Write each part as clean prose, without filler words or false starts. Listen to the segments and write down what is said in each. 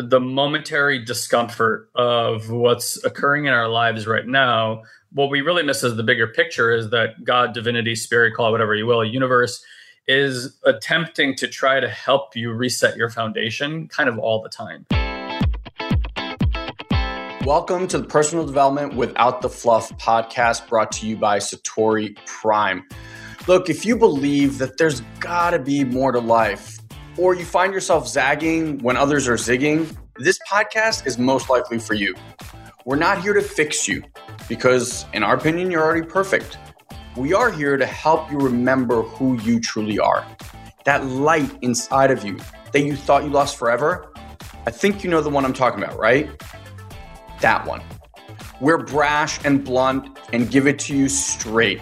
the momentary discomfort of what's occurring in our lives right now, what we really miss is the bigger picture, is that God, divinity, spirit, call it whatever you will, universe is attempting to try to help you reset your foundation kind of all the time. Welcome to the Personal Development Without the Fluff podcast, brought to you by Satori Prime. Look, if you believe that there's gotta be more to life, or you find yourself zagging when others are zigging, this podcast is most likely for you. We're not here to fix you because, in our opinion, you're already perfect. We are here to help you remember who you truly are. That light inside of you that you thought you lost forever, I think you know the one I'm talking about, right? That one. We're brash and blunt and give it to you straight.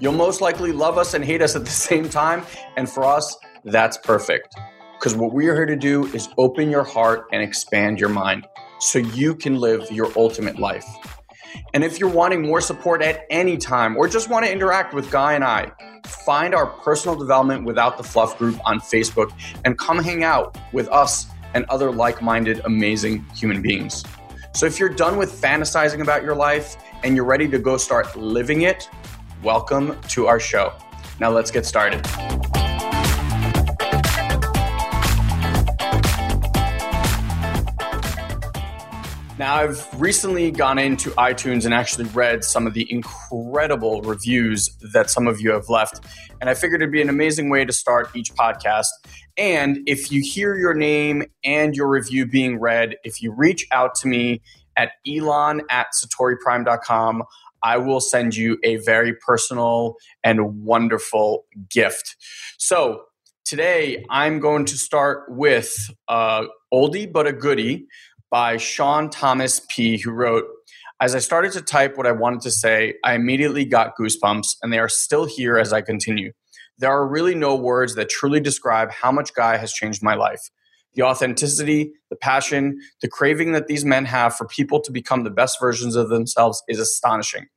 You'll most likely love us and hate us at the same time, and for us, that's perfect. Because what we are here to do is open your heart and expand your mind so you can live your ultimate life. And if you're wanting more support at any time or just want to interact with Guy and I, find our Personal Development Without the Fluff group on Facebook and come hang out with us and other like-minded, amazing human beings. So if you're done with fantasizing about your life and you're ready to go start living it, welcome to our show. Now let's get started. Now, I've recently gone into iTunes and actually read some of the incredible reviews that some of you have left, and I figured it'd be an amazing way to start each podcast. And if you hear your name and your review being read, if you reach out to me at elon@satoriprime.com, I will send you a very personal and wonderful gift. So today, I'm going to start with oldie but a goodie, by Sean Thomas P., who wrote, "As I started to type what I wanted to say, I immediately got goosebumps, and they are still here as I continue. There are really no words that truly describe how much Guy has changed my life. The authenticity, the passion, the craving that these men have for people to become the best versions of themselves is astonishing.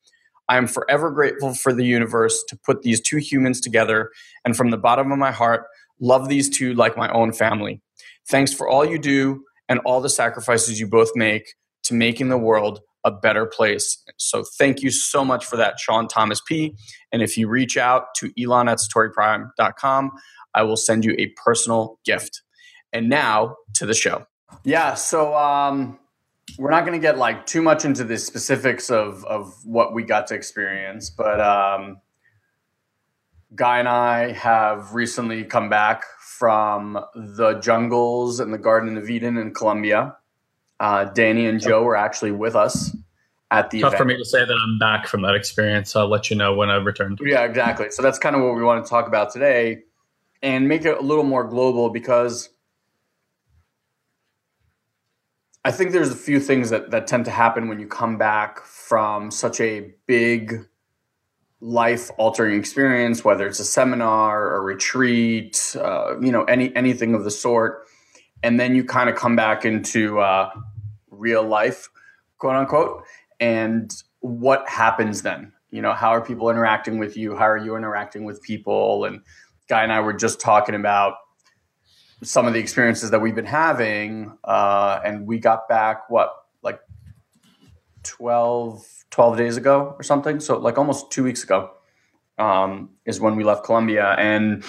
I am forever grateful for the universe to put these two humans together, and from the bottom of my heart, love these two like my own family. Thanks for all you do and all the sacrifices you both make to making the world a better place." So thank you so much for that, Sean Thomas P. And if you reach out to elon@satoriprime.com, I will send you a personal gift. And now to the show. Yeah, so we're not going to get like too much into the specifics of what we got to experience, but Guy and I have recently come back from the jungles and the Garden of Eden in Colombia. Danny and Joe were actually with us at the event. Tough for me to say that I'm back from that experience. So I'll let you know when I've returned. Yeah, exactly. So that's kind of what we want to talk about today and make it a little more global, because I think there's a few things that tend to happen when you come back from such a big life-altering experience, whether it's a seminar, a retreat, anything of the sort, and then you kind of come back into real life, quote unquote. And what happens then? You know, how are people interacting with you? How are you interacting with people? And Guy and I were just talking about some of the experiences that we've been having, and we got back 12 days ago or something. So like almost 2 weeks ago is when we left Colombia. And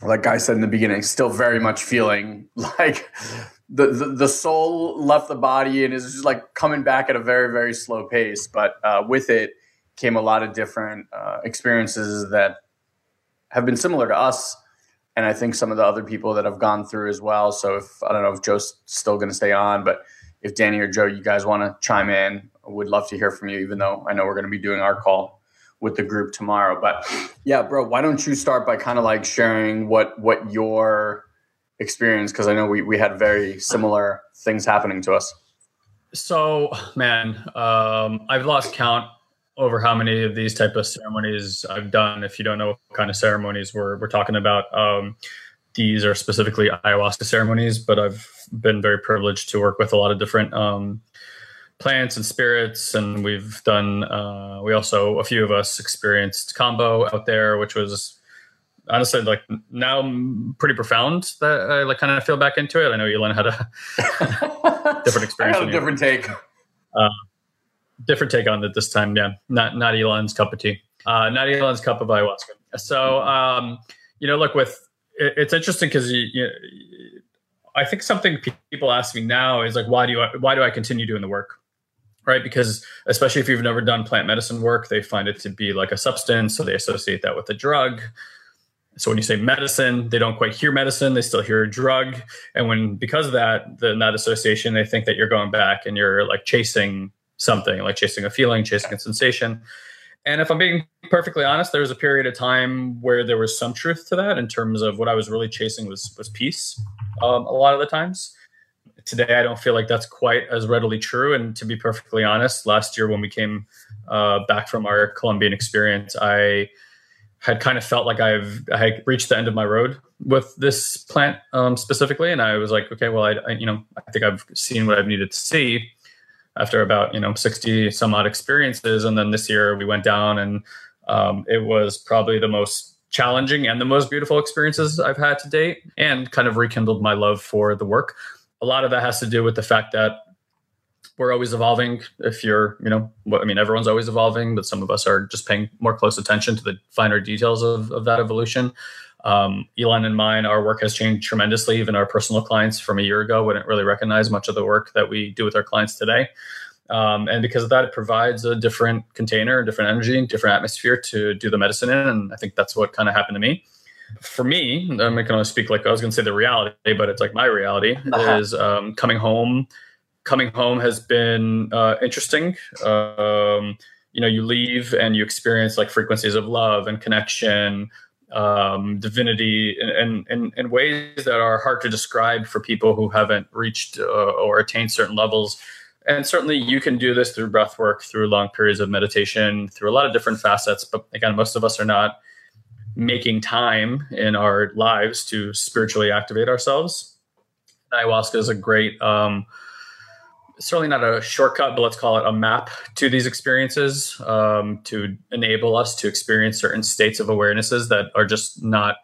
like I said in the beginning, still very much feeling like the soul left the body and is just like coming back at a very, very slow pace. But with it came a lot of different experiences that have been similar to us. And I think some of the other people that have gone through as well. So I don't know if Joe's still going to stay on, but if Danny or Joe, you guys want to chime in, I would love to hear from you, even though I know we're going to be doing our call with the group tomorrow. But yeah, bro, why don't you start by kind of like sharing what your experience, because I know we had very similar things happening to us. So, man, I've lost count over how many of these type of ceremonies I've done. If you don't know what kind of ceremonies we're talking about, these are specifically ayahuasca ceremonies, but I've been very privileged to work with a lot of different plants and spirits. And we've done, a few of us experienced combo out there, which was honestly, like now I'm pretty profound that I like kind of feel back into it. I know Elin had a different experience. I had a different take. Different take on it this time. Yeah. Not Elon's cup of tea. Not Elon's cup of ayahuasca. So, you know, look, it's interesting because I think something people ask me now is like, why do I continue doing the work? Right. Because especially if you've never done plant medicine work, they find it to be like a substance. So they associate that with a drug. So when you say medicine, they don't quite hear medicine. They still hear a drug. And because of that, that association, they think that you're going back and you're like chasing something, like chasing a feeling, chasing a sensation. And if I'm being perfectly honest, there was a period of time where there was some truth to that in terms of what I was really chasing was peace. A lot of the times. Today, I don't feel like that's quite as readily true. And to be perfectly honest, last year when we came back from our Colombian experience, I had kind of felt like I had reached the end of my road with this plant specifically. And I was like, okay, well, I think I've seen what I've needed to see after about, 60 some odd experiences. And then this year we went down and it was probably the most challenging and the most beautiful experiences I've had to date, and kind of rekindled my love for the work. A lot of that has to do with the fact that we're always evolving. If you're, everyone's always evolving, but some of us are just paying more close attention to the finer details of that evolution. Elin and mine, our work has changed tremendously. Even our personal clients from a year ago wouldn't really recognize much of the work that we do with our clients today. And because of that, it provides a different container, different energy, different atmosphere to do the medicine in. And I think that's what kind of happened to me. For me, I can only speak like I was going to say the reality, but it's like my reality is coming home. Coming home has been interesting. You leave and you experience like frequencies of love and connection, divinity, in ways that are hard to describe for people who haven't reached or attained certain levels. And certainly you can do this through breath work, through long periods of meditation, through a lot of different facets. But again, most of us are not making time in our lives to spiritually activate ourselves. Ayahuasca is a great, certainly not a shortcut, but let's call it a map to these experiences, to enable us to experience certain states of awarenesses that are just not,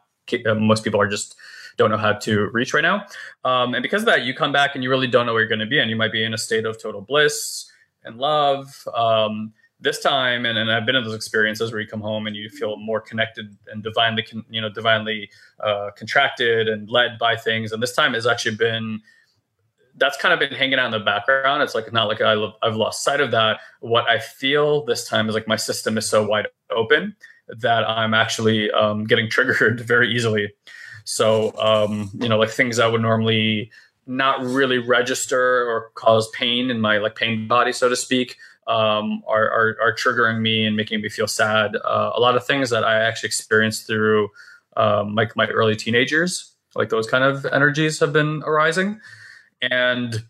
most people are just don't know how to reach right now. And because of that, you come back and you really don't know where you're going to be. And you might be in a state of total bliss and love, this time, and I've been in those experiences where you come home and you feel more connected and divinely contracted and led by things. And this time has actually been, that's kind of been hanging out in the background. It's like, not like I've lost sight of that. What I feel this time is like my system is so wide open that I'm actually getting triggered very easily. So, like things I would normally not really register or cause pain in my like pain body, so to speak, are triggering me and making me feel sad. A lot of things that I actually experienced through like my early teenagers, like those kind of energies have been arising. And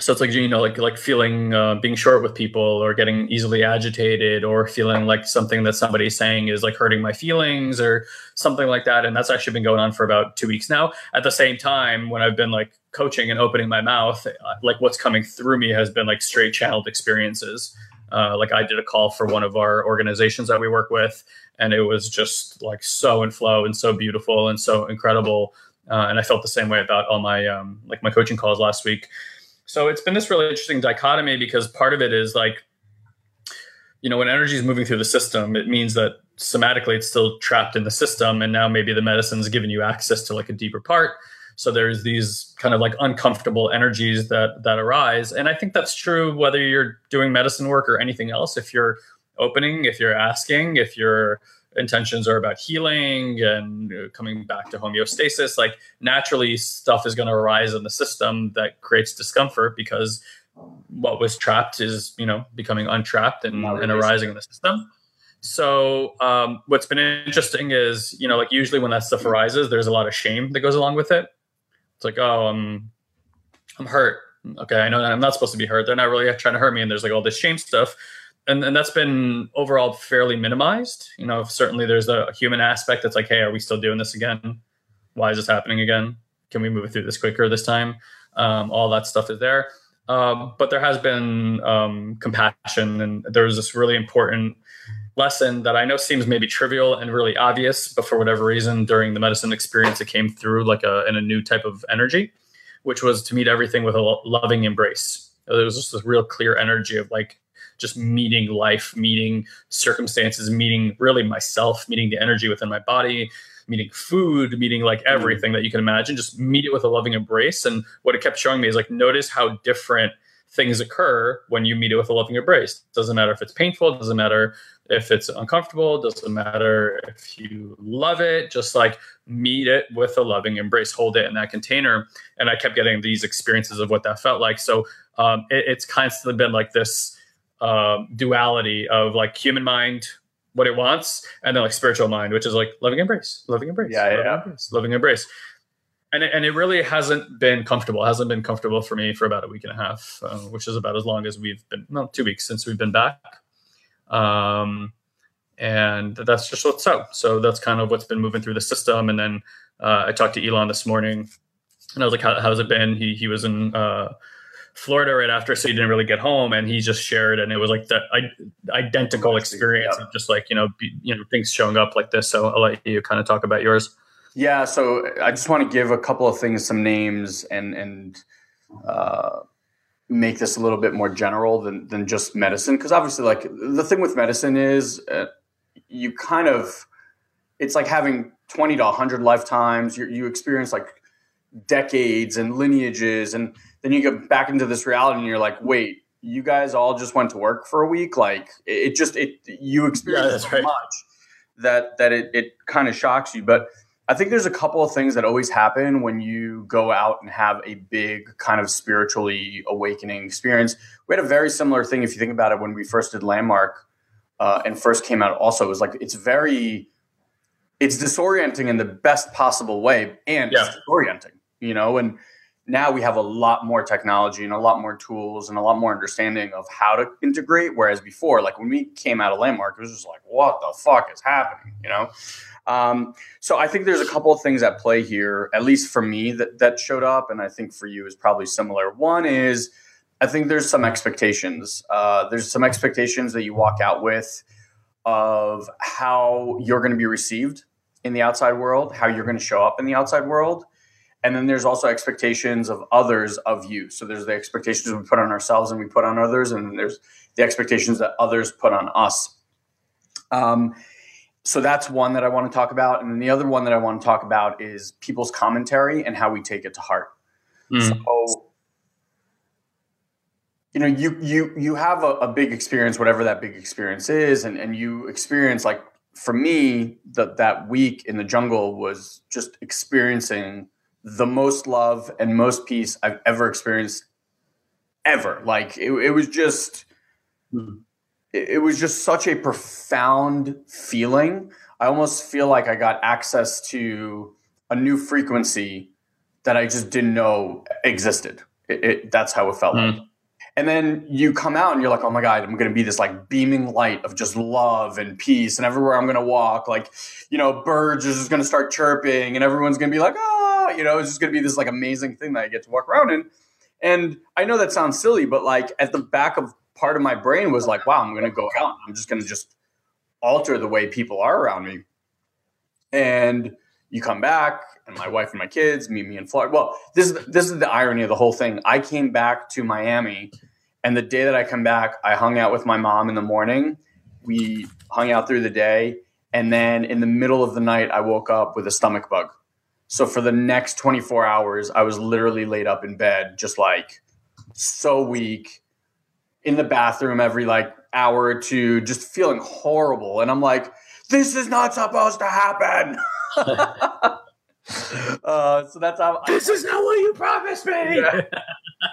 so it's like, like feeling, being short with people or getting easily agitated or feeling like something that somebody's saying is like hurting my feelings or something like that. And that's actually been going on for about 2 weeks now. At the same time, when I've been like coaching and opening my mouth, like what's coming through me has been like straight channeled experiences. Like I did a call for one of our organizations that we work with, and it was just like so in flow and so beautiful and so incredible. And I felt the same way about all my, like my coaching calls last week. So it's been this really interesting dichotomy, because part of it is like, when energy is moving through the system, it means that somatically it's still trapped in the system. And now maybe the medicine's given you access to like a deeper part. So there's these kind of like uncomfortable energies that arise. And I think that's true whether you're doing medicine work or anything else. If you're opening, if you're asking, if your intentions are about healing and coming back to homeostasis, like naturally stuff is going to arise in the system that creates discomfort, because what was trapped is, becoming untrapped and arising in the system. So what's been interesting is, like usually when that stuff arises, there's a lot of shame that goes along with it. It's like, oh, I'm hurt. Okay, I know that I'm not supposed to be hurt. They're not really trying to hurt me. And there's like all this shame stuff. And that's been overall fairly minimized. Certainly there's a human aspect that's like, hey, are we still doing this again? Why is this happening again? Can we move it through this quicker this time? All that stuff is there. But there has been compassion. And there was this really important lesson that I know seems maybe trivial and really obvious, but for whatever reason, during the medicine experience, it came through like in a new type of energy, which was to meet everything with a loving embrace. There was just this real clear energy of like just meeting life, meeting circumstances, meeting really myself, meeting the energy within my body, meeting food, meeting like everything that you can imagine, just meet it with a loving embrace. And what it kept showing me is like, notice how different things occur when you meet it with a loving embrace. It doesn't matter if it's painful. It doesn't matter if it's uncomfortable. It doesn't matter if you love it. Just like meet it with a loving embrace, hold it in that container. And I kept getting these experiences of what that felt like. So it's constantly been like this duality of like human mind, what it wants, and then like spiritual mind, which is like loving embrace. And it really hasn't been comfortable. It hasn't been comfortable for me for about a week and a half, which is about as long as we've been, 2 weeks since we've been back. And that's just what's up. So that's kind of what's been moving through the system. And then I talked to Elon this morning and I was like, how's it been? He was in Florida right after, so he didn't really get home, and he just shared, and it was like that identical experience of just like, things showing up like this. So I'll let you kind of talk about yours. Yeah. So I just want to give a couple of things, some names, and make this a little bit more general than just medicine. Cause obviously like the thing with medicine is you kind of, it's like having 20 to 100 lifetimes. You experience like decades and lineages, and then you get back into this reality and you're like, wait, you guys all just went to work for a week. Like you experience so much that it kind of shocks you. But I think there's a couple of things that always happen when you go out and have a big kind of spiritually awakening experience. We had a very similar thing, if you think about it, when we first did Landmark and first came out also. It was like it's disorienting in the best possible way, and it's disorienting, and now we have a lot more technology and a lot more tools and a lot more understanding of how to integrate. Whereas before, like when we came out of Landmark, it was just like, what the fuck is happening, So I think there's a couple of things at play here, at least for me, that showed up. And I think for you is probably similar. One is, I think there's some expectations. There's some expectations that you walk out with of how you're going to be received in the outside world, how you're going to show up in the outside world. And then there's also expectations of others of you. So there's the expectations we put on ourselves and we put on others. And then there's the expectations that others put on us. So that's one that I want to talk about. And then the other one that I want to talk about is people's commentary and how we take it to heart. Mm. So, you have a big experience, whatever that big experience is. And you experience, like for me, that week in the jungle was just experiencing the most love and most peace I've ever experienced ever. Like it was just... Mm. It was just such a profound feeling. I almost feel like I got access to a new frequency that I just didn't know existed. That's how it felt like. And then you come out and you're like, oh my God, I'm going to be this like beaming light of just love and peace. And everywhere I'm going to walk, like, birds are just going to start chirping and everyone's going to be like, ah, it's just going to be this like amazing thing that I get to walk around in. And I know that sounds silly, but like at the back of part of my brain was like, wow, I'm going to go out. I'm just going to alter the way people are around me. And you come back and my wife and my kids meet me in Florida. Well, this is the irony of the whole thing. I came back to Miami, and the day that I come back, I hung out with my mom in the morning. We hung out through the day. And then in the middle of the night, I woke up with a stomach bug. So for the next 24 hours, I was literally laid up in bed, just like so weak, in the bathroom every like hour or two, just feeling horrible. And I'm like, this is not supposed to happen. So that's how this is not what you promised me. Yeah.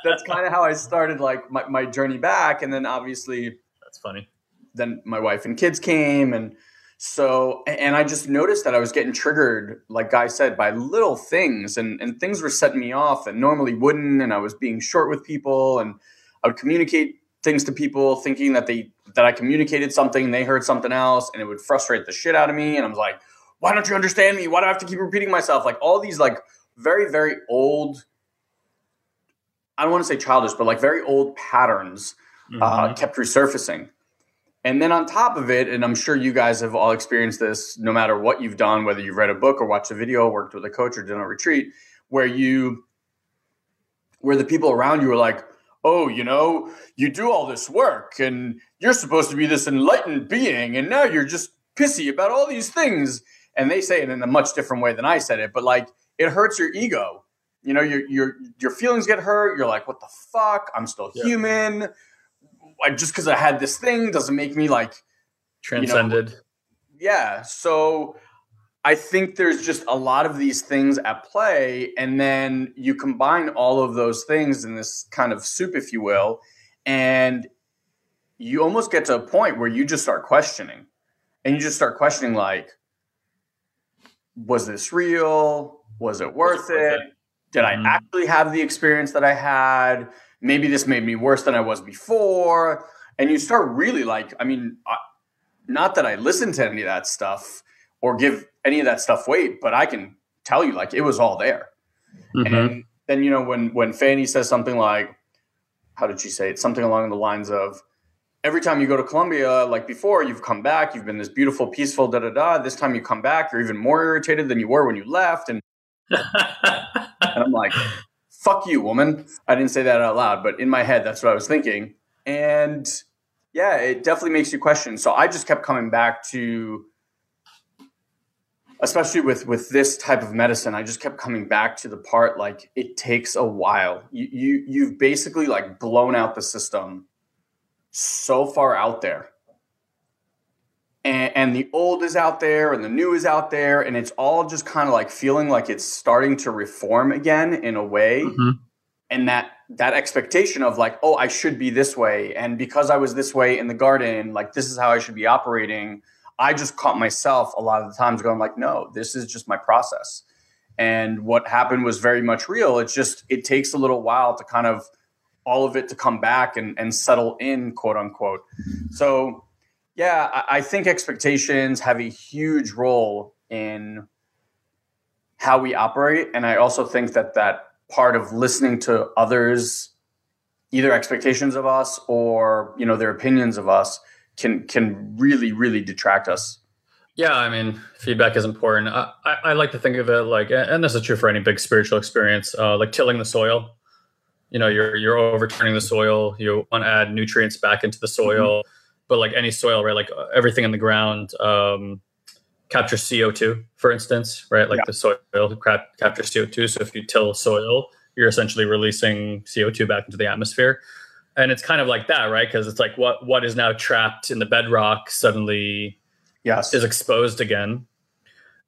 That's kind of how I started like my journey back. And then obviously that's funny. Then my wife and kids came. And so, and I just noticed that I was getting triggered, like Guy said, by little things, and things were setting me off that normally wouldn't. And I was being short with people, and I would communicate things to people thinking that I communicated something and they heard something else, and it would frustrate the shit out of me. And I was like, why don't you understand me? Why do I have to keep repeating myself? Like all these like very, very old, I don't want to say childish, but like very old patterns kept resurfacing. And then on top of it, and I'm sure you guys have all experienced this, no matter what you've done, whether you've read a book or watched a video, worked with a coach or done a retreat, where the people around you are like, oh, you know, you do all this work and you're supposed to be this enlightened being, and now you're just pissy about all these things. And they say it in a much different way than I said it, but like, it hurts your ego. You know, your feelings get hurt. You're like, what the fuck? I'm still human. Just because I had this thing doesn't make me like transcended. You know, yeah. So I think there's just a lot of these things at play. And then you combine all of those things in this kind of soup, if you will, and you almost get to a point where you just start questioning like, was this real? Was it worth it? Did I actually have the experience that I had? Maybe this made me worse than I was before. And you start really like, I mean, not that I listen to any of that stuff or give any of that stuff weight, but I can tell you, like, it was all there. Mm-hmm. And then, you know, when Fanny says something like, how did she say it? Something along the lines of, every time you go to Colombia, like before, you've come back, you've been this beautiful, peaceful, da-da-da. This time you come back, you're even more irritated than you were when you left. And, and I'm like, fuck you, woman. I didn't say that out loud, but in my head, that's what I was thinking. And yeah, it definitely makes you question. So I just kept coming back to, especially with this type of medicine, I just kept coming back to the part, like, it takes a while. You've basically like blown out the system so far out there. And the old is out there and the new is out there. And it's all just kind of like feeling like it's starting to reform again in a way. Mm-hmm. And that expectation of like, oh, I should be this way. And because I was this way in the garden, like, this is how I should be operating. I just caught myself a lot of the times going like, no, this is just my process. And what happened was very much real. It's just, it takes a little while to kind of all of it to come back and settle in, quote unquote. So yeah, I think expectations have a huge role in how we operate. And I also think that part of listening to others, either expectations of us or, you know, their opinions of us can really, really detract us. Yeah. I mean, feedback is important. I like to think of it like, and this is true for any big spiritual experience, like tilling the soil. You know, you're overturning the soil. You want to add nutrients back into the soil. Mm-hmm. But like any soil, right, like everything in the ground captures CO2, for instance, right? Like the soil captures CO2. So if you till soil, you're essentially releasing CO2 back into the atmosphere. And it's kind of like that, right? Because it's like what is now trapped in the bedrock suddenly is exposed again.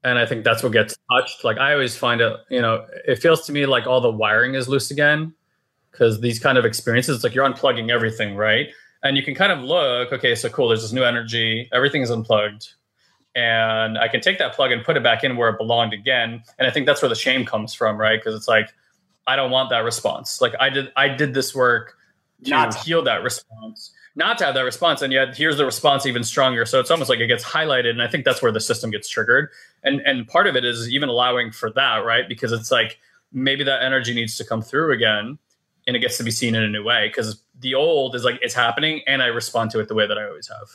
And I think that's what gets touched. Like I always find it, you know, it feels to me like all the wiring is loose again. Because these kind of experiences, it's like you're unplugging everything, right? And you can kind of look, okay, so cool, there's this new energy, everything is unplugged. And I can take that plug and put it back in where it belonged again. And I think that's where the shame comes from, right? Because it's like, I don't want that response. Like I did this work to heal that response, not to have that response. And yet here's the response even stronger. So it's almost like it gets highlighted. And I think that's where the system gets triggered. And part of it is even allowing for that, right? Because it's like, maybe that energy needs to come through again. And it gets to be seen in a new way, because the old is like, it's happening and I respond to it the way that I always have.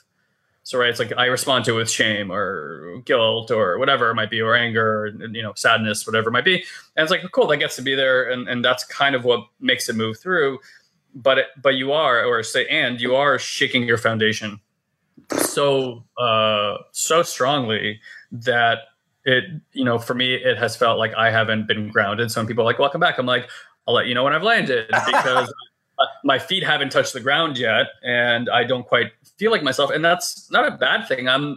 So, right. It's like, I respond to it with shame or guilt or whatever it might be, or anger, or, you know, sadness, whatever it might be. And it's like, cool, that gets to be there. And that's kind of what makes it move through. But you are shaking your foundation so strongly that it, you know, for me, it has felt like I haven't been grounded. Some people are like, welcome back. I'm like, I'll let you know when I've landed, because my feet haven't touched the ground yet and I don't quite feel like myself. And that's not a bad thing. I'm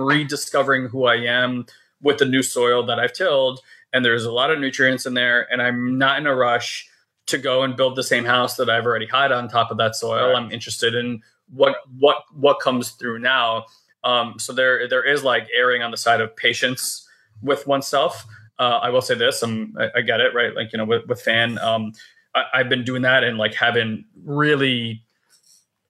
rediscovering who I am with the new soil that I've tilled, and there's a lot of nutrients in there, and I'm not in a rush to go and build the same house that I've already had on top of that soil. Right. I'm interested in what comes through now. So there is like erring on the side of patience with oneself. I will say this, I get it, right? Like, you know, with Fan, I've been doing that and like having really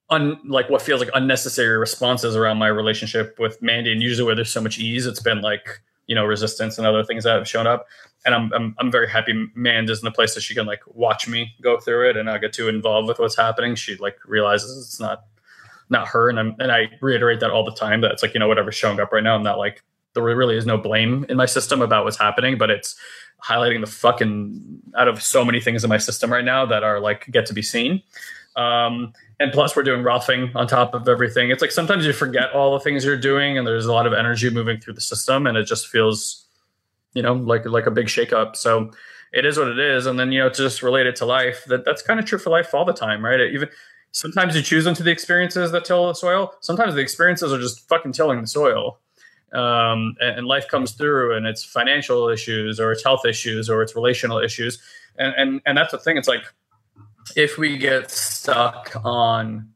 like what feels like unnecessary responses around my relationship with Mandy. And usually where there's so much ease, it's been like, you know, resistance and other things that have shown up. And I'm very happy Mandy's in a place that she can like watch me go through it and not get too involved with what's happening. She like realizes it's not not her. And I reiterate that all the time, that it's like, you know, whatever's showing up right now, I'm not like, there really is no blame in my system about what's happening, but it's highlighting the fucking out of so many things in my system right now that are like, get to be seen. And plus we're doing Rolfing on top of everything. It's like, sometimes you forget all the things you're doing and there's a lot of energy moving through the system and it just feels, you know, like a big shakeup. So it is what it is. And then, you know, to just relate it to life, that's kind of true for life all the time, right? Even sometimes you choose into the experiences that till the soil. Sometimes the experiences are just fucking tilling the soil. And life comes through and it's financial issues or it's health issues or it's relational issues. And that's the thing. It's like, if we get stuck on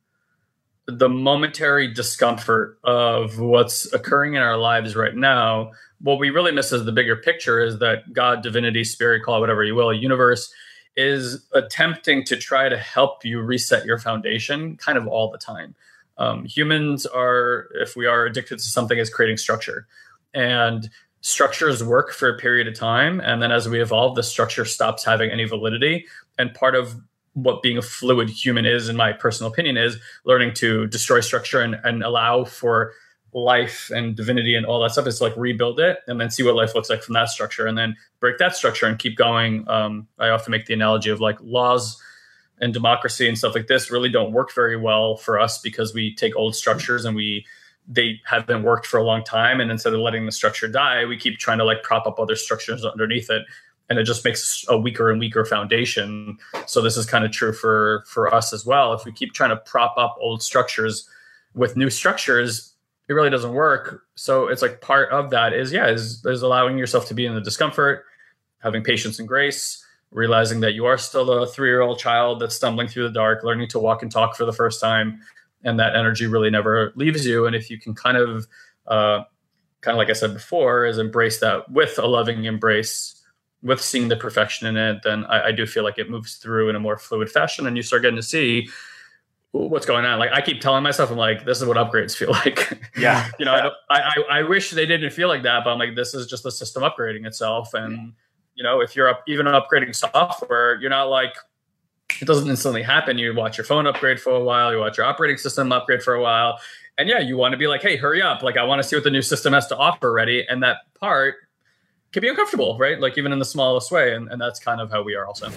the momentary discomfort of what's occurring in our lives right now, what we really miss is the bigger picture, is that God, divinity, spirit, call it whatever you will, universe is attempting to try to help you reset your foundation kind of all the time. Humans are, if we are addicted to something, is creating structure. And structures work for a period of time. And then as we evolve, the structure stops having any validity. And part of what being a fluid human is, in my personal opinion, is learning to destroy structure and allow for life and divinity and all that stuff. It's like rebuild it and then see what life looks like from that structure and then break that structure and keep going. I often make the analogy of like laws and democracy and stuff like this really don't work very well for us because we take old structures and they haven't worked for a long time. And instead of letting the structure die, we keep trying to like prop up other structures underneath it. And it just makes a weaker and weaker foundation. So this is kind of true for us as well. If we keep trying to prop up old structures with new structures, it really doesn't work. So it's like part of that is allowing yourself to be in the discomfort, having patience and grace, realizing that you are still a 3-year-old child that's stumbling through the dark, learning to walk and talk for the first time. And that energy really never leaves you. And if you can kind of like I said before, is embrace that with a loving embrace, with seeing the perfection in it, then I do feel like it moves through in a more fluid fashion and you start getting to see what's going on. Like I keep telling myself, I'm like, this is what upgrades feel like. Yeah. You know, I wish they didn't feel like that, but I'm like, this is just the system upgrading itself. And, you know, if you're even upgrading software, you're not like, it doesn't instantly happen. You watch your phone upgrade for a while, you watch your operating system upgrade for a while. And yeah, you want to be like, hey, hurry up. Like I want to see what the new system has to offer already. And that part can be uncomfortable, right? Like even in the smallest way. And that's kind of how we are also.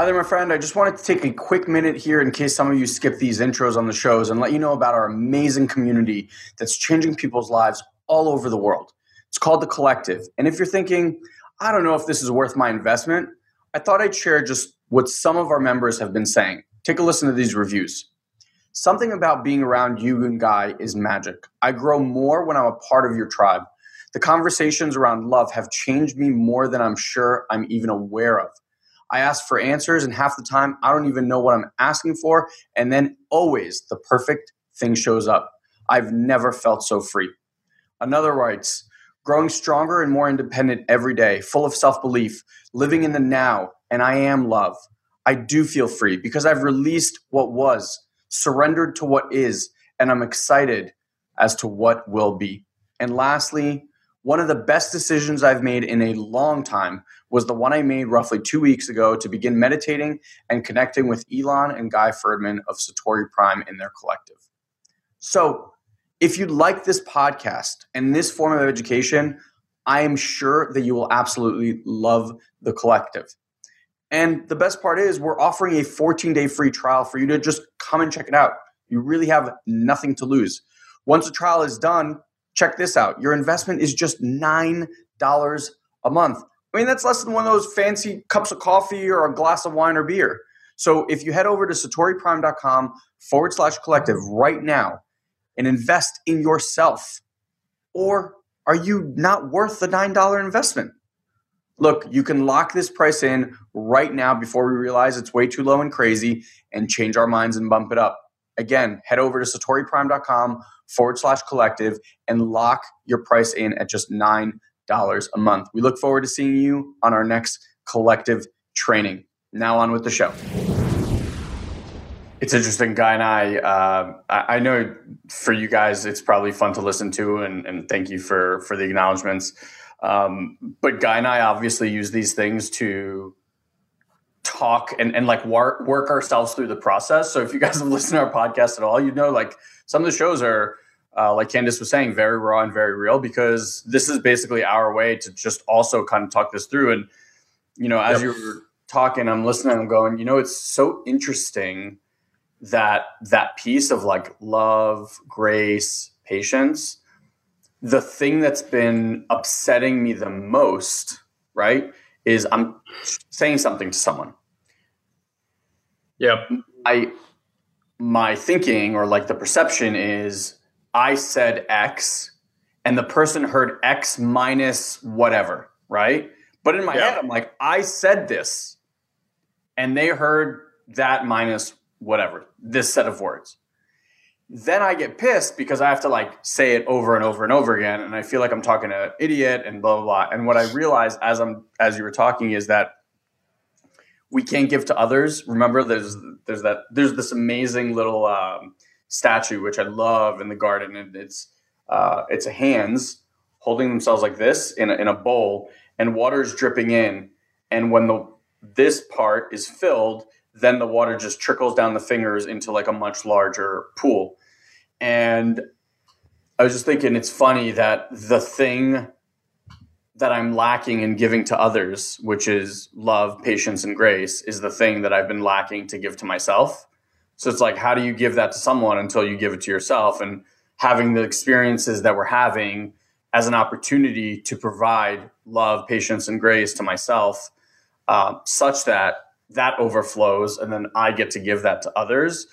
Hi there, my friend. I just wanted to take a quick minute here in case some of you skip these intros on the shows and let you know about our amazing community that's changing people's lives all over the world. It's called The Collective. And if you're thinking, I don't know if this is worth my investment, I thought I'd share just what some of our members have been saying. Take a listen to these reviews. Something about being around you and Guy is magic. I grow more when I'm a part of your tribe. The conversations around love have changed me more than I'm sure I'm even aware of. I ask for answers, and half the time, I don't even know what I'm asking for, and then always the perfect thing shows up. I've never felt so free. Another writes, growing stronger and more independent every day, full of self-belief, living in the now, and I am love. I do feel free because I've released what was, surrendered to what is, and I'm excited as to what will be. And lastly, one of the best decisions I've made in a long time was the one I made roughly 2 weeks ago to begin meditating and connecting with Elon and Guy Ferdman of Satori Prime in their collective. So if you like this podcast and this form of education, I am sure that you will absolutely love The Collective. And the best part is we're offering a 14-day free trial for you to just come and check it out. You really have nothing to lose. Once the trial is done, check this out. Your investment is just $9 a month. I mean, that's less than one of those fancy cups of coffee or a glass of wine or beer. So if you head over to satoriprime.com/collective right now and invest in yourself, or are you not worth the $9 investment? Look, you can lock this price in right now before we realize it's way too low and crazy and change our minds and bump it up. Again, head over to satoriprime.com/collective and lock your price in at just $9 a month. We look forward to seeing you on our next collective training. Now on with the show. It's interesting, Guy and I know for you guys, it's probably fun to listen to, and thank you for the acknowledgements. But Guy and I obviously use these things to talk and like work ourselves through the process. So if you guys have listened to our podcast at all, you know, like some of the shows are, like Candace was saying, very raw and very real, because this is basically our way to just also kind of talk this through. And, you know, as you were talking, I'm listening, I'm going, you know, it's so interesting that that piece of like love, grace, patience, the thing that's been upsetting me the most, right, is I'm saying something to someone. Yeah. My thinking, or like the perception, is I said X and the person heard X minus whatever, right? But in my head, I'm like, I said this and they heard that minus whatever, this set of words. Then I get pissed because I have to like say it over and over and over again. And I feel like I'm talking to an idiot and blah, blah, blah. And what I realized as you were talking is that we can't give to others. Remember, there's this amazing little statue, which I love in the garden. And it's hands holding themselves like this in a bowl, and water is dripping in. And when this part is filled, then the water just trickles down the fingers into like a much larger pool. And I was just thinking, it's funny that the thing that I'm lacking in giving to others, which is love, patience, and grace, is the thing that I've been lacking to give to myself. So it's like, how do you give that to someone until you give it to yourself? And having the experiences that we're having as an opportunity to provide love, patience, and grace to myself, such that overflows, and then I get to give that to others.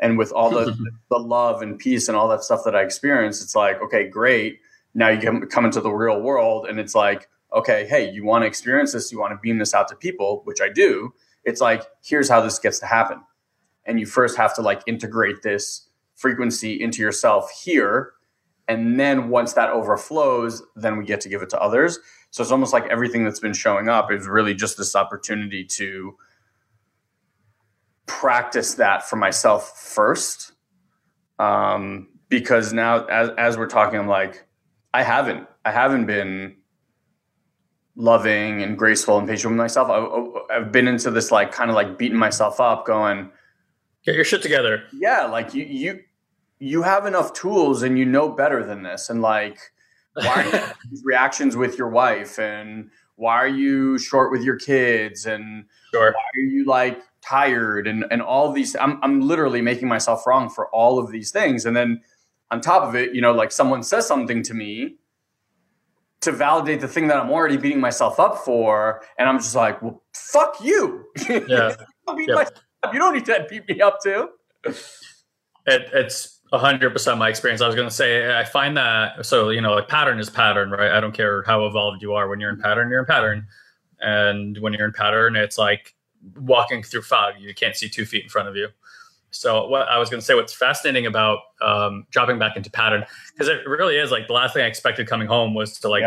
And with all the love and peace and all that stuff that I experience, it's like, okay, great. Now you can come into the real world, and it's like, okay, hey, you want to experience this? You want to beam this out to people, which I do. It's like, here's how this gets to happen. And you first have to like integrate this frequency into yourself here. And then once that overflows, then we get to give it to others. So it's almost like everything that's been showing up is really just this opportunity to practice that for myself first. Because now as we're talking, I'm like, I haven't been loving and graceful and patient with myself. I've been into this, like, kind of like beating myself up going, get your shit together. Yeah. Like you have enough tools and you know better than this. And like, why are you having these reactions with your wife, and why are you short with your kids, and why are you like tired and all these? I'm literally making myself wrong for all of these things. And then on top of it, you know, like someone says something to me to validate the thing that I'm already beating myself up for, and I'm just like, well, fuck you. Yeah. You don't need to beat me up too. It's 100% my experience. I was going to say, I find that, so, you know, like pattern is pattern, right? I don't care how evolved you are. When you're in pattern, you're in pattern. And when you're in pattern, it's like walking through fog. You can't see 2 feet in front of you. So what I was going to say, what's fascinating about dropping back into pattern, because it really is like the last thing I expected coming home was to like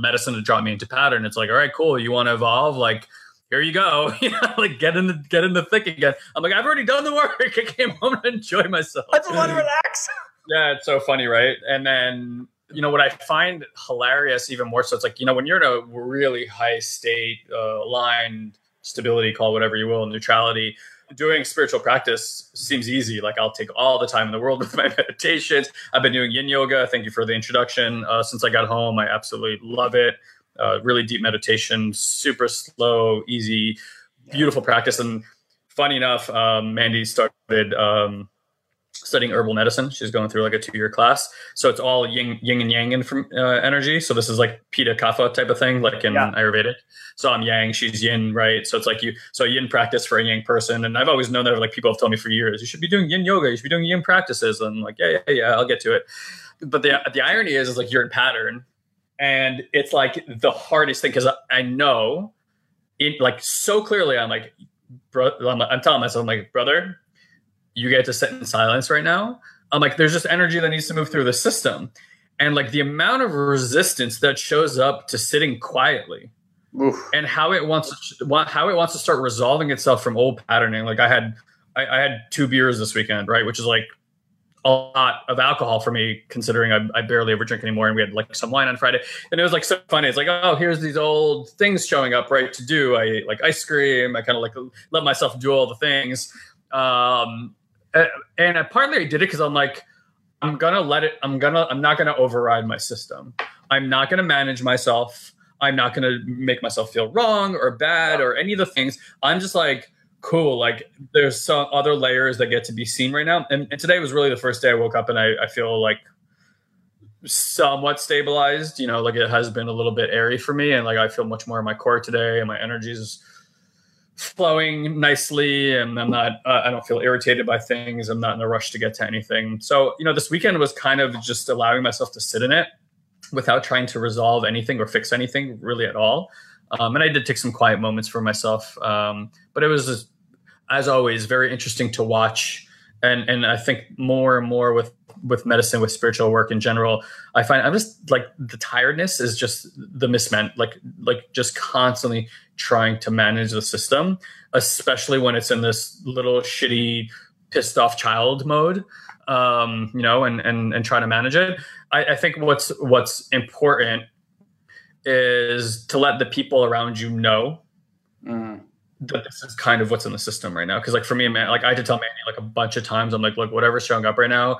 medicine to drop me into pattern. It's like, all right, cool. You want to evolve? Like, here you go. Like get in the thick again. I'm like, I've already done the work. I came home to enjoy myself. I just want to relax. Yeah, it's so funny, right? And then, you know, what I find hilarious even more so, it's like, you know, when you're in a really high state, aligned stability, call whatever you will, neutrality, doing spiritual practice seems easy. Like, I'll take all the time in the world with my meditations. I've been doing yin yoga. Thank you for the introduction. Since I got home, I absolutely love it. Really deep meditation, super slow, easy, beautiful practice. And funny enough, Mandy started studying herbal medicine. She's going through like a 2-year class. So it's all yin and yang energy. So this is like Pitta Kapha type of thing, like in Ayurvedic. So I'm yang, she's yin, right? So it's like so yin practice for a yang person. And I've always known that, like, people have told me for years, you should be doing yin yoga, you should be doing yin practices. And I'm like, yeah, I'll get to it. But the irony is like, you're in pattern. And it's like the hardest thing, because I know it, like, so clearly. I'm telling myself, I'm like, brother, you get to sit in silence right now. I'm like, there's just energy that needs to move through the system. And like the amount of resistance that shows up to sitting quietly. Oof. And how it wants to start resolving itself from old patterning. Like I had 2 beers this weekend, right? Which is like a lot of alcohol for me, considering I barely ever drink anymore. And we had like some wine on Friday, and it was like so funny. It's like, oh, here's these old things showing up, right? To do, I ate like ice cream. I kind of like let myself do all the things. And I partly did it 'cause I'm like, I'm not going to override my system. I'm not going to manage myself. I'm not going to make myself feel wrong or bad or any of the things. I'm just like, cool. Like there's some other layers that get to be seen right now. And today was really the first day I woke up and I feel like somewhat stabilized, you know, like it has been a little bit airy for me. And like, I feel much more in my core today and my energy is flowing nicely. And I'm not, I don't feel irritated by things. I'm not in a rush to get to anything. So, you know, this weekend was kind of just allowing myself to sit in it without trying to resolve anything or fix anything really at all. And I did take some quiet moments for myself. But it was, just, as always, very interesting to watch. And I think more and more with medicine, with spiritual work in general, I find I'm just like the tiredness is just the mismatch, like just constantly trying to manage the system, especially when it's in this little shitty, pissed off child mode, you know, and trying to manage it. I think what's important is to let the people around you know that this is kind of what's in the system right now. Because like for me, man, like I had to tell Mandy like a bunch of times, I'm like, look, whatever's showing up right now,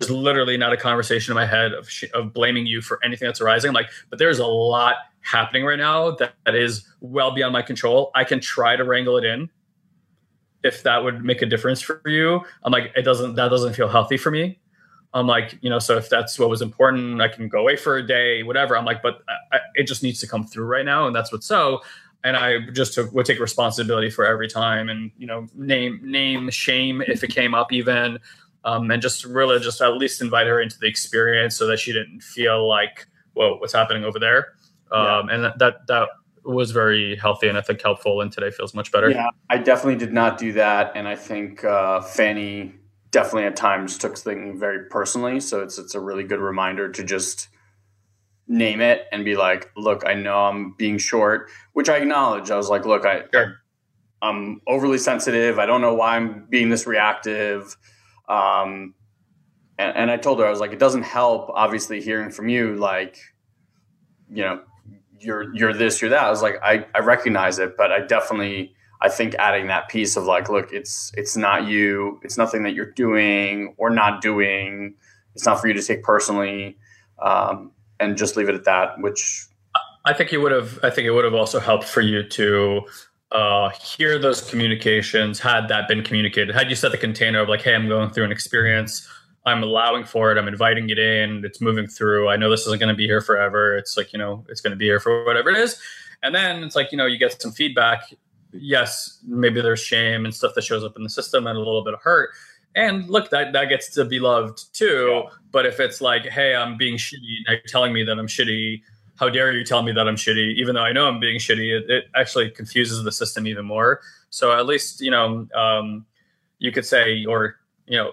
there's literally not a conversation in my head of blaming you for anything that's arising. I'm like, but there's a lot happening right now that is well beyond my control. I can try to wrangle it in if that would make a difference for you. I'm like, that doesn't feel healthy for me. I'm like, you know, so if that's what was important, I can go away for a day, whatever. I'm like, but it just needs to come through right now. And that's what's so. And I just would take responsibility for every time and, you know, name, shame if it came up even. And just really just at least invite her into the experience so that she didn't feel like, whoa, what's happening over there? Yeah. And that was very healthy and I think helpful. And today feels much better. Yeah, I definitely did not do that. And I think Fanny definitely at times took things very personally. So it's a really good reminder to just name it and be like, look, I know I'm being short, which I acknowledge. I was like, look, I'm overly sensitive. I don't know why I'm being this reactive. And I told her, I was like, it doesn't help obviously hearing from you. Like, you know, you're this, you're that. I was like, I recognize it, but I think adding that piece of like, look, it's not you, it's nothing that you're doing or not doing. It's not for you to take personally. And just leave it at that, which I think it would have also helped for you to hear those communications had that been communicated. Had you set the container of like, hey, I'm going through an experience. I'm allowing for it. I'm inviting it in. It's moving through. I know this isn't going to be here forever. It's like, you know, it's going to be here for whatever it is. And then it's like, you know, you get some feedback. Yes, maybe there's shame and stuff that shows up in the system and a little bit of hurt. And look, that gets to be loved too. But if it's like, hey, I'm being shitty, now you're telling me that I'm shitty. How dare you tell me that I'm shitty? Even though I know I'm being shitty, it actually confuses the system even more. So at least, you know, you could say, or, you know,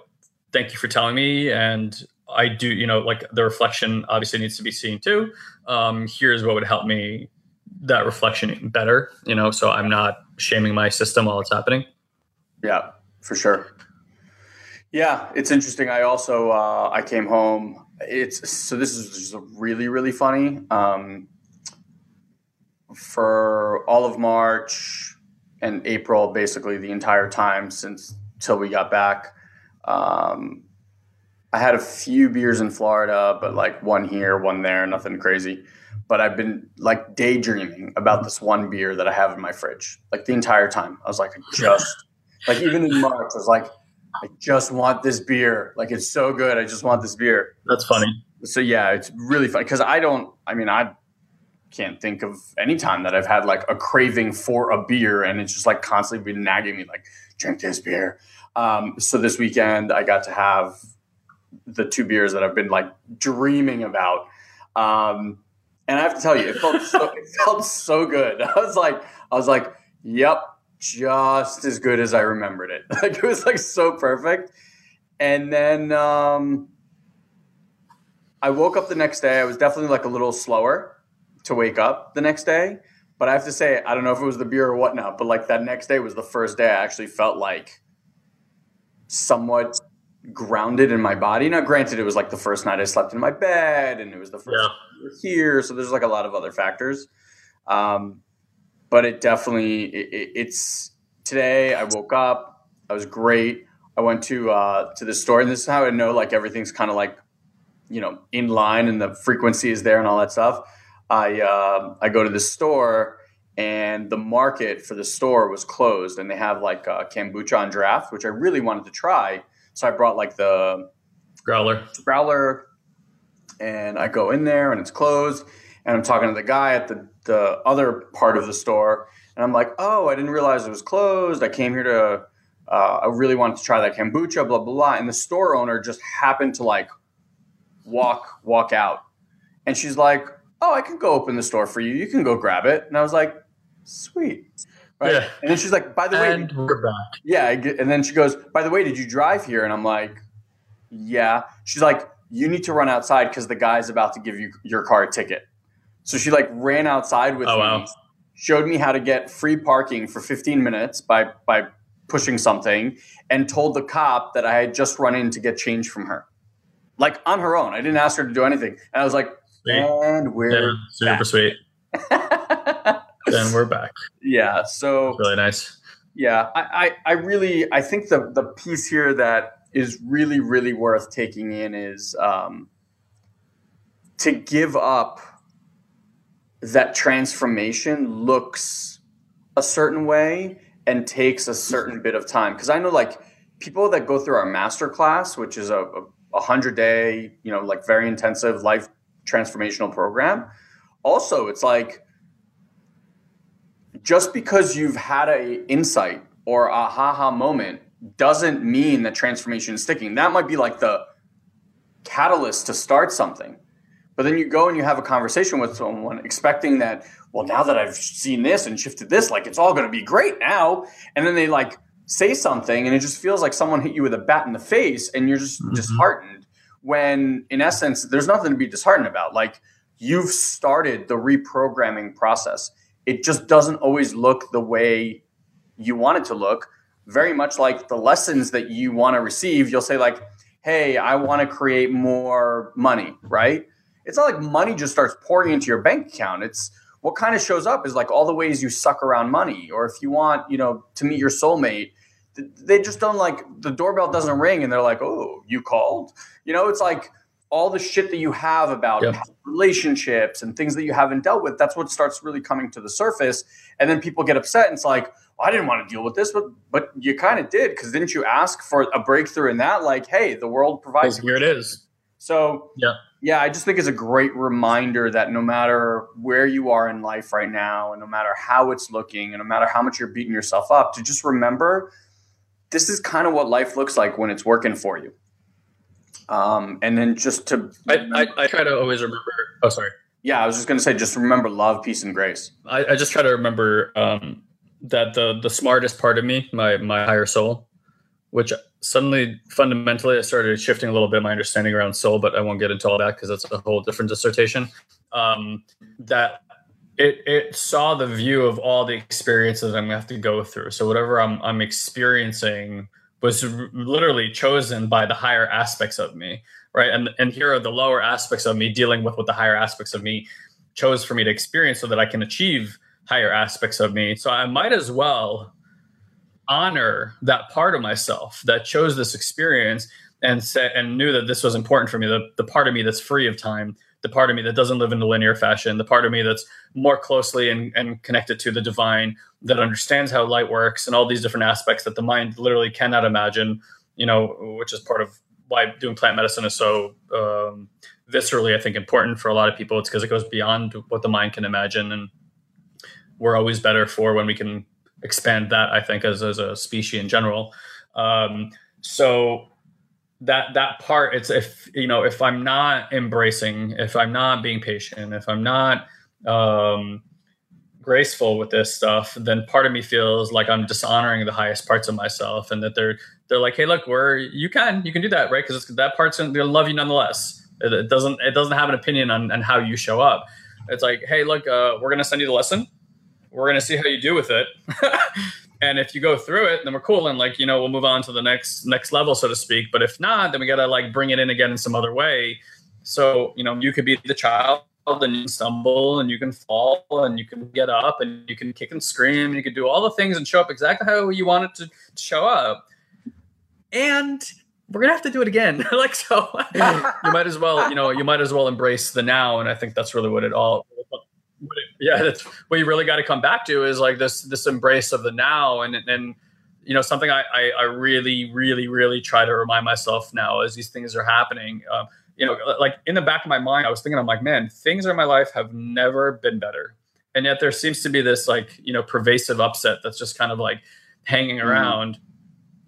thank you for telling me. And I do, you know, like the reflection obviously needs to be seen too. Here's what would help me that reflection better, you know, so I'm not shaming my system while it's happening. Yeah, for sure. Yeah, it's interesting. I also, I came home. So this is just really, really funny. For all of March and April, basically the entire time till we got back, I had a few beers in Florida, but like one here, one there, nothing crazy. But I've been like daydreaming about this one beer that I have in my fridge, like the entire time. I was like, like even in March, I was like, I just want this beer. Like, it's so good. I just want this beer. That's funny. So yeah, it's really funny. Cause I can't think of any time that I've had like a craving for a beer and it's just like constantly been nagging me, like drink this beer. So this weekend I got to have the two beers that I've been like dreaming about. And I have to tell you, it felt so good. I was like, yep. Just as good as I remembered it. Like it was like so perfect. And then I woke up the next day. I was definitely like a little slower to wake up the next day. But I have to say, I don't know if it was the beer or whatnot, but like that next day was the first day I actually felt like somewhat grounded in my body. Now, granted, it was like the first night I slept in my bed, and it was the first night we were here, so there's like a lot of other factors. But it definitely it's today. I woke up. I was great. I went to the store, and this is how I know like everything's kind of like, you know, in line and the frequency is there and all that stuff. I go to the store, and the market for the store was closed, and they have like kombucha on draft, which I really wanted to try. So I brought like the growler, and I go in there and it's closed, and I'm talking to the guy at the other part of the store, and I'm like, oh, I didn't realize it was closed. I came here to, I really wanted to try that kombucha, blah, blah, blah. And the store owner just happened to like walk out. And she's like, oh, I can go open the store for you. You can go grab it. And I was like, sweet. Right? Yeah. And then she's like, by the way. And we're back. Yeah. And then she goes, by the way, did you drive here? And I'm like, yeah. She's like, you need to run outside because the guy's about to give you your car a ticket. So she like ran outside with me, showed me how to get free parking for 15 minutes by pushing something, and told the cop that I had just run in to get change from her. Like on her own. I didn't ask her to do anything. And I was like, sweet. And we're super sweet. Then we're back. Yeah. So that's really nice. Yeah. I think the piece here that is really, really worth taking in is to give up that transformation looks a certain way and takes a certain bit of time. Because I know like people that go through our master class, which is a 100-day, you know, like very intensive life transformational program. Also, it's like just because you've had a insight or a aha moment doesn't mean that transformation is sticking. That might be like the catalyst to start something. But then you go and you have a conversation with someone expecting that, well, now that I've seen this and shifted this, like it's all going to be great now. And then they like say something and it just feels like someone hit you with a bat in the face, and you're just disheartened, when in essence, there's nothing to be disheartened about. Like you've started the reprogramming process. It just doesn't always look the way you want it to look. Very much like the lessons that you want to receive. You'll say like, hey, I want to create more money, right? It's not like money just starts pouring into your bank account. It's what kind of shows up is like all the ways you suck around money, or if you want, you know, to meet your soulmate, they just don't like the doorbell doesn't ring and they're like, oh, you called, you know, it's like all the shit that you have about relationships and things that you haven't dealt with. That's what starts really coming to the surface. And then people get upset. And it's like, well, I didn't want to deal with this, but you kind of did. Cause didn't you ask for a breakthrough in that? Like, hey, the world provides. Here it is. So yeah, I just think it's a great reminder that no matter where you are in life right now, and no matter how it's looking, and no matter how much you're beating yourself up, to just remember this is kind of what life looks like when it's working for you. And then just to I try to always remember. Oh, sorry. Yeah, I was just going to say, just remember love, peace, and grace. I just try to remember that the smartest part of me, my higher soul, which suddenly, fundamentally, I started shifting a little bit my understanding around soul, but I won't get into all that because that's a whole different dissertation. That it saw the view of all the experiences I'm going to have to go through. So whatever I'm experiencing was literally chosen by the higher aspects of me, right? And here are the lower aspects of me dealing with what the higher aspects of me chose for me to experience so that I can achieve higher aspects of me. So I might as well honor that part of myself that chose this experience and said and knew that this was important for me, the part of me that's free of time, the part of me that doesn't live in a linear fashion, the part of me that's more closely and connected to the divine, that understands how light works and all these different aspects that the mind literally cannot imagine, you know, which is part of why doing plant medicine is so viscerally, I think, important for a lot of people. It's because it goes beyond what the mind can imagine, and we're always better for when we can expand that, I think, as a species in general. So that part, it's if I'm not embracing, if I'm not being patient, if I'm not graceful with this stuff, then part of me feels like I'm dishonoring the highest parts of myself, and that they're like, hey, look, you can do that, right? Because that part's gonna love you nonetheless. It doesn't have an opinion on how you show up. It's like, hey, look, we're gonna send you the lesson. We're going to see how you do with it. And if you go through it, then we're cool. And like, you know, we'll move on to the next level, so to speak. But if not, then we got to like bring it in again in some other way. So, you know, you could be the child and you stumble and you can fall and you can get up and you can kick and scream and you can do all the things and show up exactly how you want it to show up. And we're going to have to do it again. Like, so you might as well, you know, you might as well embrace the now. And I think that's really what it all, yeah, that's what you really got to come back to, is like this embrace of the now. And you know, something I really, really, really try to remind myself now as these things are happening, you know, like in the back of my mind, I was thinking, I'm like, man, things in my life have never been better. And yet there seems to be this like, you know, pervasive upset that's just kind of like hanging around.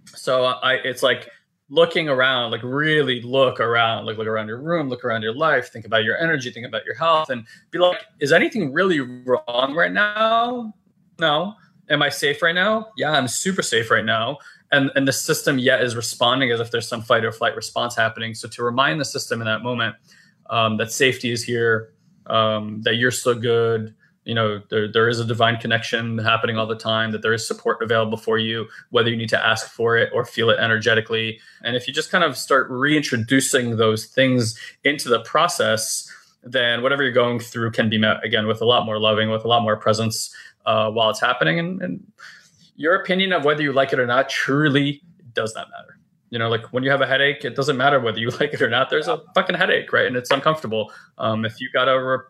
So it's like, looking around, like really look around, look around your room, look around your life, think about your energy, think about your health, and be like, is anything really wrong right now? No. Am I safe right now? Yeah, I'm super safe right now. And the system yet is responding as if there's some fight or flight response happening. So to remind the system in that moment that safety is here, that you're still good. You know, there is a divine connection happening all the time, that there is support available for you, whether you need to ask for it or feel it energetically. And if you just kind of start reintroducing those things into the process, then whatever you're going through can be met again with a lot more loving, with a lot more presence while it's happening. And your opinion of whether you like it or not truly does not matter. You know, like when you have a headache, it doesn't matter whether you like it or not. There's a fucking headache, right? And it's uncomfortable. If you got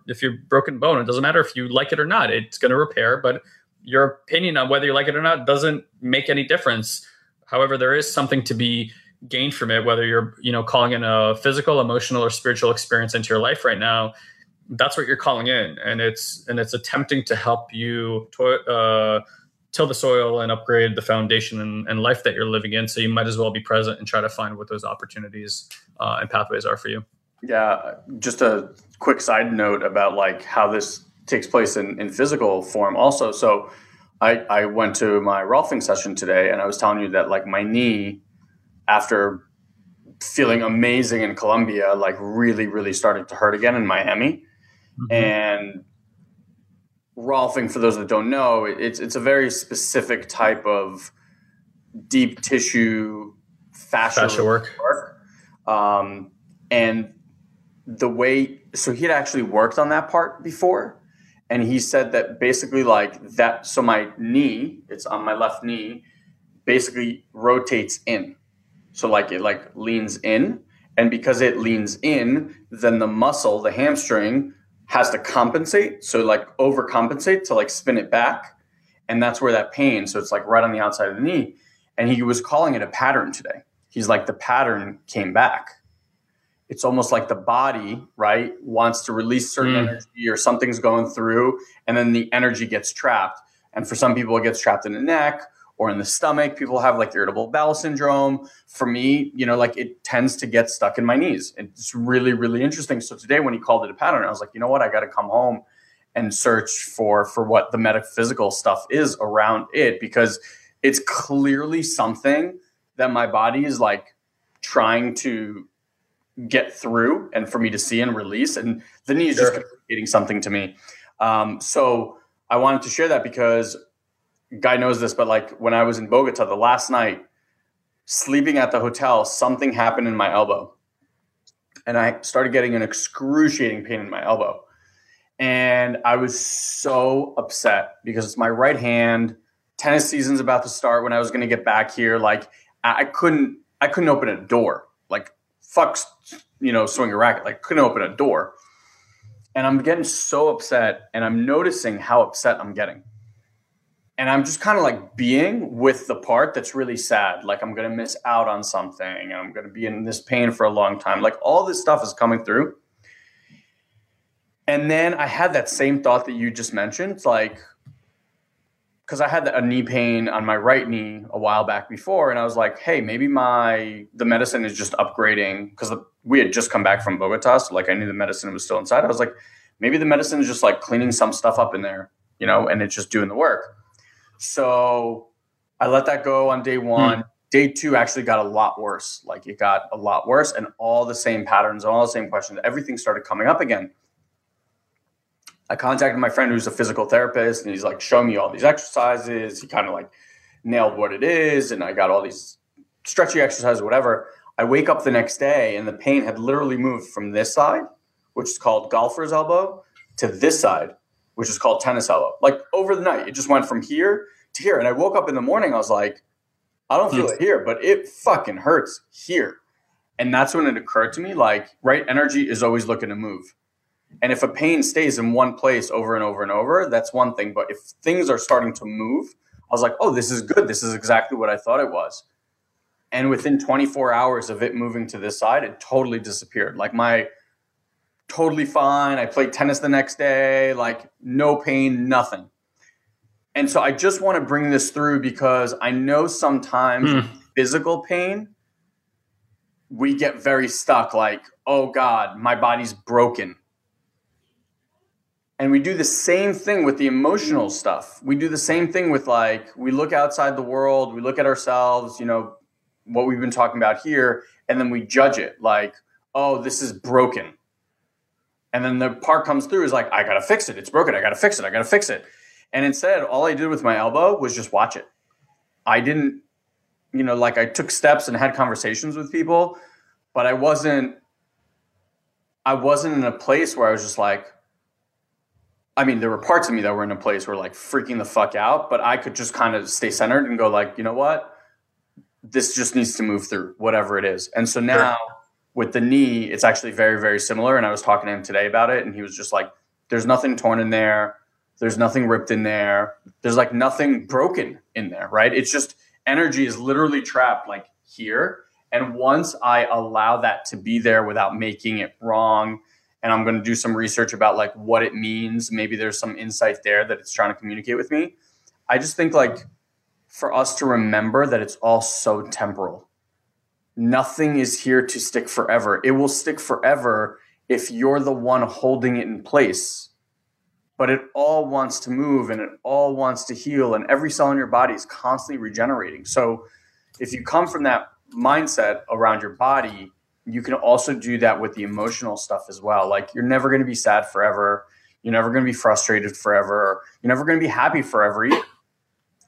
if you're broken bone, it doesn't matter if you like it or not. It's going to repair, but your opinion on whether you like it or not doesn't make any difference. However, there is something to be gained from it, whether you're, you know, calling in a physical, emotional, or spiritual experience into your life right now. That's what you're calling in, and it's attempting to help you till the soil and upgrade the foundation and life that you're living in. So you might as well be present and try to find what those opportunities and pathways are for you. Yeah. Just a quick side note about like how this takes place in physical form also. So I went to my Rolfing session today, and I was telling you that like my knee, after feeling amazing in Colombia, like really, really started to hurt again in Miami. Mm-hmm. And Rolfing, for those that don't know, it's a very specific type of deep tissue fascia work. And the way, so he had actually worked on that part before. And he said that basically like that, so my knee, it's on my left knee, basically rotates in. So like it like leans in. And because it leans in, then the muscle, the hamstring, has to compensate. So like overcompensate to like spin it back. And that's where that pain. So it's like right on the outside of the knee. And he was calling it a pattern today. He's like, the pattern came back. It's almost like the body, right, wants to release certain energy, or something's going through. And then the energy gets trapped. And for some people, it gets trapped in the neck or in the stomach. People have like irritable bowel syndrome. For me, you know, like it tends to get stuck in my knees. It's really, really interesting. So today when he called it a pattern, I was like, you know what? I got to come home and search for what the metaphysical stuff is around it, because it's clearly something that my body is like trying to get through and for me to see and release. And the knee is just communicating something to me. So I wanted to share that because guy knows this, but like when I was in Bogota the last night, sleeping at the hotel, something happened in my elbow. And I started getting an excruciating pain in my elbow. And I was so upset because it's my right hand. Tennis season's about to start when I was going to get back here. Like I couldn't open a door. Like fuck, you know, swing a racket. Like couldn't open a door. And I'm getting so upset, and I'm noticing how upset I'm getting. And I'm just kind of like being with the part that's really sad. Like I'm going to miss out on something, and I'm going to be in this pain for a long time. Like all this stuff is coming through. And then I had that same thought that you just mentioned, like, because I had a knee pain on my right knee a while back before. And I was like, hey, maybe the medicine is just upgrading, because we had just come back from Bogota. So like I knew the medicine was still inside. I was like, maybe the medicine is just like cleaning some stuff up in there, you know, and it's just doing the work. So I let that go on day one. Day two actually got a lot worse. Like it got a lot worse, and all the same patterns, all the same questions, everything started coming up again. I contacted my friend who's a physical therapist, and he's like showing me all these exercises. He kind of like nailed what it is, and I got all these stretchy exercises, whatever. I wake up the next day, and the pain had literally moved from this side, which is called golfer's elbow, to this side, which is called tennis elbow. Like, over the night, it just went from here to here. And I woke up in the morning, I was like, I don't feel it here, but it fucking hurts here. And that's when it occurred to me, like, right energy is always looking to move. And if a pain stays in one place over and over and over, that's one thing. But if things are starting to move, I was like, oh, this is good. This is exactly what I thought it was. And within 24 hours of it moving to this side, it totally disappeared. Like, my totally fine. I played tennis the next day, like no pain, nothing. And so I just want to bring this through because I know sometimes physical pain, we get very stuck like, oh God, my body's broken. And we do the same thing with the emotional stuff. We do the same thing with, like, we look outside the world, we look at ourselves, you know, what we've been talking about here, and then we judge it like, oh, this is broken. And then the part comes through is like, I got to fix it. It's broken. I got to fix it. I got to fix it. And instead, all I did with my elbow was just watch it. I didn't, you know, like, I took steps and had conversations with people, but I wasn't in a place where I was just like, I mean, there were parts of me that were in a place where, like, freaking the fuck out, but I could just kind of stay centered and go like, you know what? This just needs to move through, whatever it is. And so now with the knee, it's actually very, very similar. And I was talking to him today about it, and he was just like, there's nothing torn in there. There's nothing ripped in there. There's, like, nothing broken in there, right? It's just energy is literally trapped, like, here. And once I allow that to be there without making it wrong, and I'm going to do some research about, like, what it means. Maybe there's some insight there that it's trying to communicate with me. I just think, like, for us to remember that it's all so temporal. Nothing is here to stick forever. It will stick forever if you're the one holding it in place. But it all wants to move, and it all wants to heal, and every cell in your body is constantly regenerating. So if you come from that mindset around your body, you can also do that with the emotional stuff as well. Like, you're never going to be sad forever. You're never going to be frustrated forever. You're never going to be happy forever either.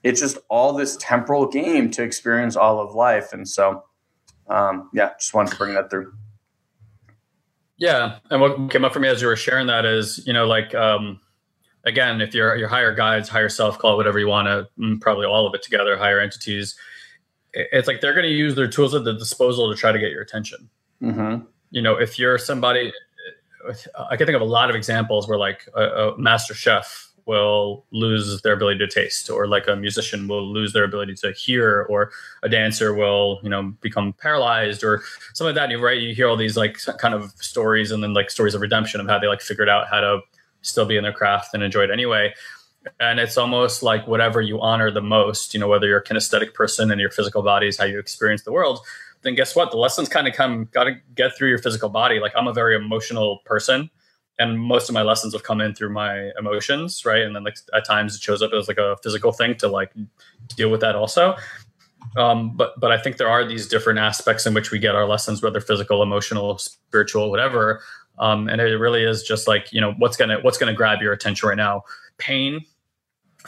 It's just all this temporal game to experience all of life. And so, yeah, just wanted to bring that through. Yeah. And what came up for me as you were sharing that is, you know, like, again, if you're your higher guides, higher self, call it whatever you want to, probably all of it together, higher entities, it's like, they're going to use their tools at the disposal to try to get your attention. Mm-hmm. You know, if you're somebody, I can think of a lot of examples where, like, a master chef will lose their ability to taste, or like a musician will lose their ability to hear, or a dancer will, you know, become paralyzed or something like that. Right? You hear all these, like, kind of stories, and then, like, stories of redemption of how they, like, figured out how to still be in their craft and enjoy it anyway. And it's almost like whatever you honor the most, you know, whether you're a kinesthetic person and your physical body is how you experience the world, then guess what? The lessons kind of got to get through your physical body. Like, I'm a very emotional person, and most of my lessons have come in through my emotions, right? And then, like, at times it shows up as, like, a physical thing to, like, deal with that also. But I think there are these different aspects in which we get our lessons, whether physical, emotional, spiritual, whatever. And it really is just like, you know, what's gonna grab your attention right now? Pain,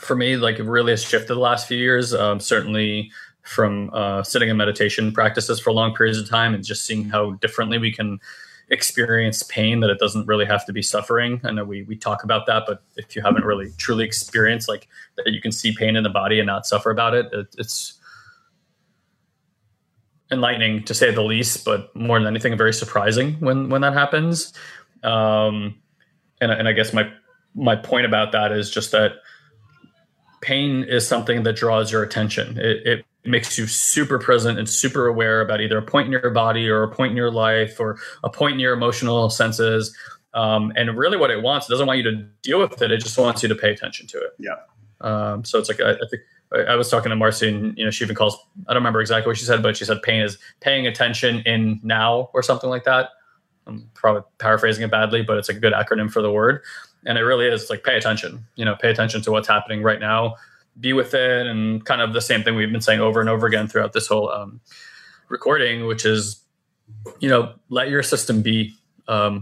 for me, like, it really has shifted the last few years. Certainly from sitting in meditation practices for long periods of time and just seeing how differently we can experience pain, that it doesn't really have to be suffering. I know we talk about that, but if you haven't really truly experienced, like, that you can see pain in the body and not suffer about it, it's enlightening, to say the least, but more than anything, very surprising when that happens. And I guess my point about that is just that pain is something that draws your attention. It makes you super present and super aware about either a point in your body or a point in your life or a point in your emotional senses. And really what it wants, it doesn't want you to deal with it. It just wants you to pay attention to it. Yeah. So it's like, I think I was talking to Marcy, and, you know, she even calls, I don't remember exactly what she said, but she said pain is paying attention in now or something like that. I'm probably paraphrasing it badly, but it's a good acronym for the word. And it really is like, pay attention, you know, pay attention to what's happening right now. Be with it, and kind of the same thing we've been saying over and over again throughout this whole recording, which is, you know, let your system be.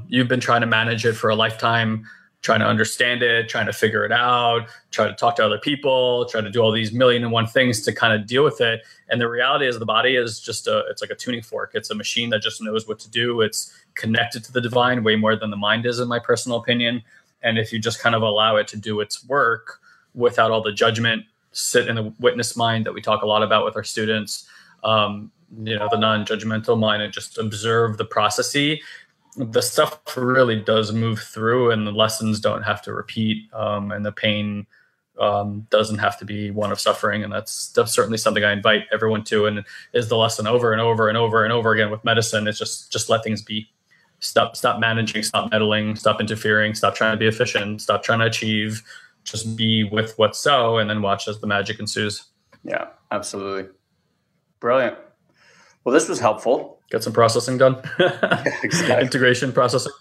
You've been trying to manage it for a lifetime. trying to understand it, trying to figure it out, try to talk to other people, try to do all these million and one things to kind of deal with it. And the reality is the body is just it's like a tuning fork. It's a machine that just knows what to do. It's connected to the divine way more than the mind is, in my personal opinion. And if you just kind of allow it to do its work without all the judgment, sit in the witness mind that we talk a lot about with our students, the non-judgmental mind, and just observe the processy, the stuff really does move through, and the lessons don't have to repeat, and the pain doesn't have to be one of suffering. And that's certainly something I invite everyone to, and is the lesson over and over and over and over again with medicine. It's just let things be. Stop managing, stop meddling, stop interfering, stop trying to be efficient, stop trying to achieve, just be with what's so, and then watch as the magic ensues. Yeah, absolutely. Brilliant. Well, this was helpful. Get some processing done. Exactly. Integration processing.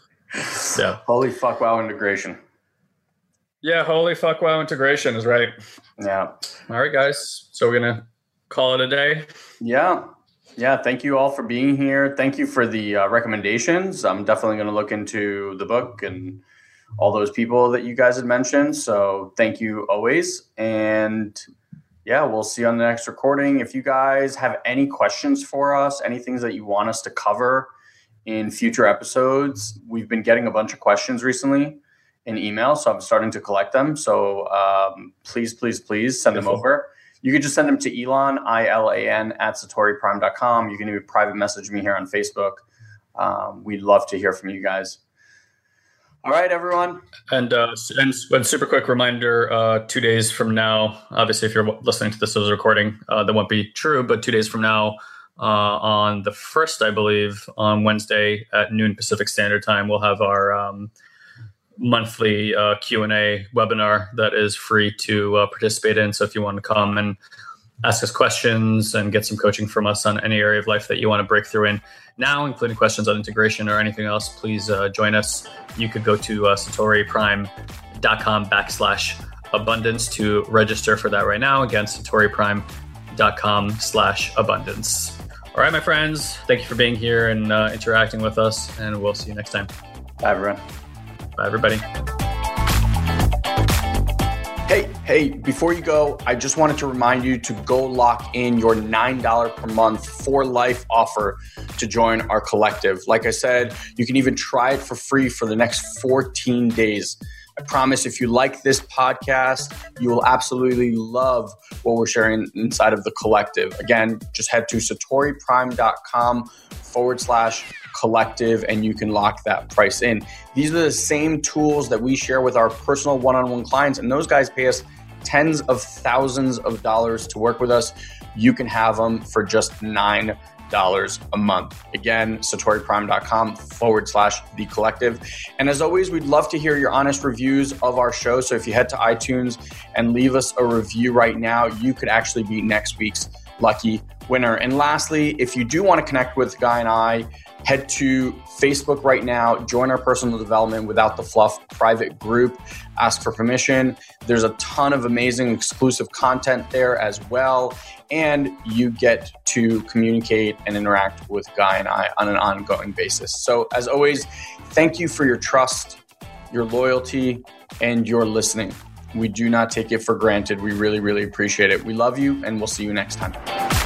Yeah. Holy fuck, wow, integration. Yeah, holy fuck, wow, integration is right. Yeah. All right, guys. So we're going to call it a day. Yeah. Yeah, thank you all for being here. Thank you for the recommendations. I'm definitely going to look into the book and all those people that you guys had mentioned. So thank you always. And yeah, we'll see you on the next recording. If you guys have any questions for us, any things that you want us to cover in future episodes, we've been getting a bunch of questions recently in email, so I'm starting to collect them. So please send them over. You can just send them to Elon, I-L-A-N, @satoriprime.com. You can even private message me here on Facebook. We'd love to hear from you guys. All right, everyone. And super quick reminder, 2 days from now, obviously, if you're listening to this as a recording, that won't be true, but 2 days from now, on the 1st, I believe, on Wednesday at noon Pacific Standard Time, we'll have our monthly Q&A webinar that is free to participate in. So if you want to come and ask us questions and get some coaching from us on any area of life that you want to break through in now, including questions on integration or anything else, please join us. You could go to satoriprime.com/abundance to register for that right now. Again, satoriprime.com/abundance. All right, my friends, thank you for being here and interacting with us, and we'll see you next time. Bye, everyone. Bye, everybody. Hey, before you go, I just wanted to remind you to go lock in your $9 per month for life offer to join our collective. Like I said, you can even try it for free for the next 14 days. I promise if you like this podcast, you will absolutely love what we're sharing inside of the collective. Again, just head to satoriprime.com/collective and you can lock that price in. These are the same tools that we share with our personal one-on-one clients, and those guys pay us tens of thousands of dollars to work with us. You can have them for just $9 a month. Again, satoriprime.com/the collective. And as always, we'd love to hear your honest reviews of our show. So if you head to iTunes and leave us a review right now, you could actually be next week's lucky winner. And lastly, if you do want to connect with Guy and I, head to Facebook right now, join our Personal Development Without the Fluff private group, ask for permission. There's a ton of amazing exclusive content there as well. And you get to communicate and interact with Guy and I on an ongoing basis. So as always, thank you for your trust, your loyalty, and your listening. We do not take it for granted. We really, really appreciate it. We love you, and we'll see you next time.